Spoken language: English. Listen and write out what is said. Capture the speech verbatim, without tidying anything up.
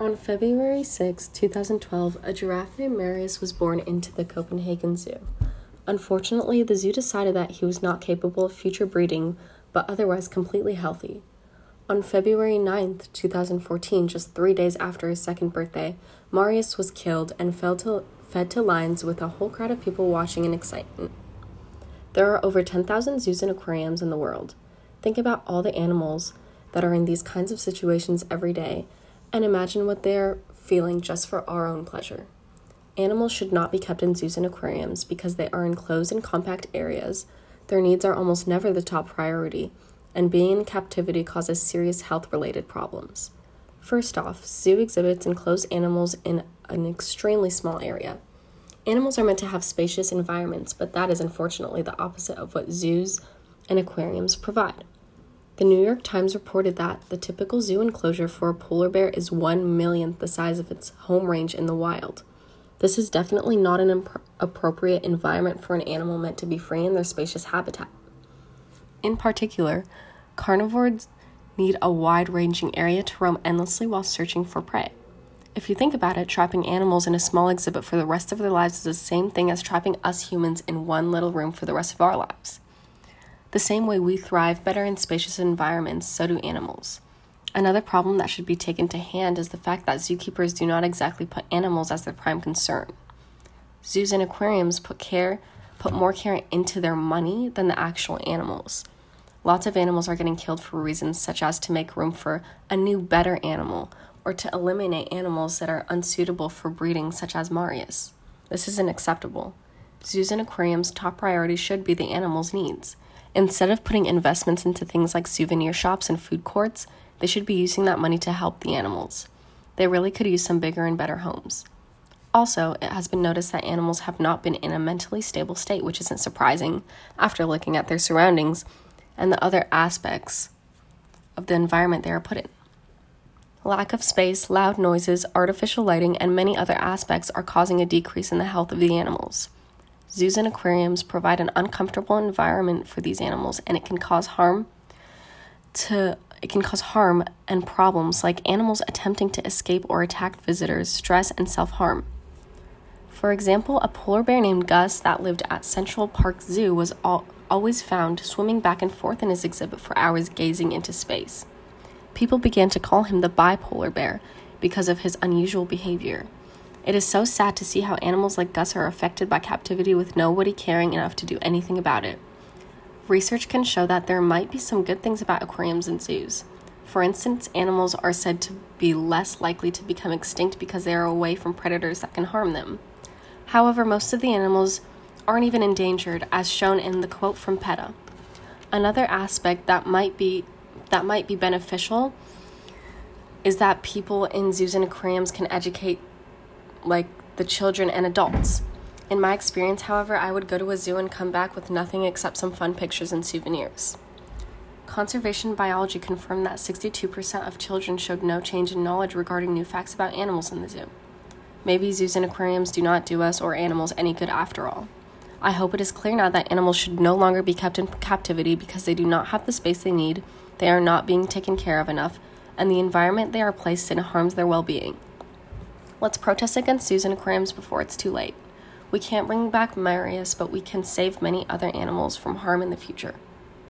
On February sixth, two thousand twelve, a giraffe named Marius was born into the Copenhagen Zoo. Unfortunately, the zoo decided that he was not capable of future breeding, but otherwise completely healthy. On February ninth, two thousand fourteen, just three days after his second birthday, Marius was killed and fell to, fed to lions with a whole crowd of people watching in excitement. There are over ten thousand zoos and aquariums in the world. Think about all the animals that are in these kinds of situations every day, and imagine what they're feeling just for our own pleasure. Animals should not be kept in zoos and aquariums because they are enclosed in compact areas. Their needs are almost never the top priority, and being in captivity causes serious health-related problems. First off, zoo exhibits enclose animals in an extremely small area. Animals are meant to have spacious environments, but that is unfortunately the opposite of what zoos and aquariums provide. The New York Times reported that the typical zoo enclosure for a polar bear is one millionth the size of its home range in the wild. This is definitely not an imp- appropriate environment for an animal meant to be free in their spacious habitat. In particular, carnivores need a wide-ranging area to roam endlessly while searching for prey. If you think about it, trapping animals in a small exhibit for the rest of their lives is the same thing as trapping us humans in one little room for the rest of our lives. The same way we thrive better in spacious environments, so do animals. Another problem that should be taken to hand is the fact that zookeepers do not exactly put animals as their prime concern. Zoos and aquariums put care, put more care into their money than the actual animals. Lots of animals are getting killed for reasons such as to make room for a new, better animal, or to eliminate animals that are unsuitable for breeding, such as Marius. This isn't acceptable. Zoos and aquariums' top priority should be the animals' needs. Instead of putting investments into things like souvenir shops and food courts, they should be using that money to help the animals. They really could use some bigger and better homes. Also, it has been noticed that animals have not been in a mentally stable state, which isn't surprising after looking at their surroundings and the other aspects of the environment they are put in. Lack of space, loud noises, artificial lighting, and many other aspects are causing a decrease in the health of the animals. Zoos and aquariums provide an uncomfortable environment for these animals, and it can cause harm to it can cause harm and problems like animals attempting to escape or attack visitors, stress, and self-harm. For example, a polar bear named Gus that lived at Central Park Zoo was al- always found swimming back and forth in his exhibit for hours, gazing into space. People began to call him the bipolar bear because of his unusual behavior. It is so sad to see how animals like Gus are affected by captivity with nobody caring enough to do anything about it. Research can show that there might be some good things about aquariums and zoos. For instance, animals are said to be less likely to become extinct because they are away from predators that can harm them. However, most of the animals aren't even endangered, as shown in the quote from PETA. Another aspect that might be that might be beneficial is that people in zoos and aquariums can educate like the children and adults. In my experience, however, I would go to a zoo and come back with nothing except some fun pictures and souvenirs. Conservation biology confirmed that sixty-two percent of children showed no change in knowledge regarding new facts about animals in the zoo. Maybe zoos and aquariums do not do us or animals any good after all. I hope it is clear now that animals should no longer be kept in captivity because they do not have the space they need, they are not being taken care of enough, and the environment they are placed in harms their well-being. Let's protest against zoos and aquariums before it's too late. We can't bring back Marius, but we can save many other animals from harm in the future.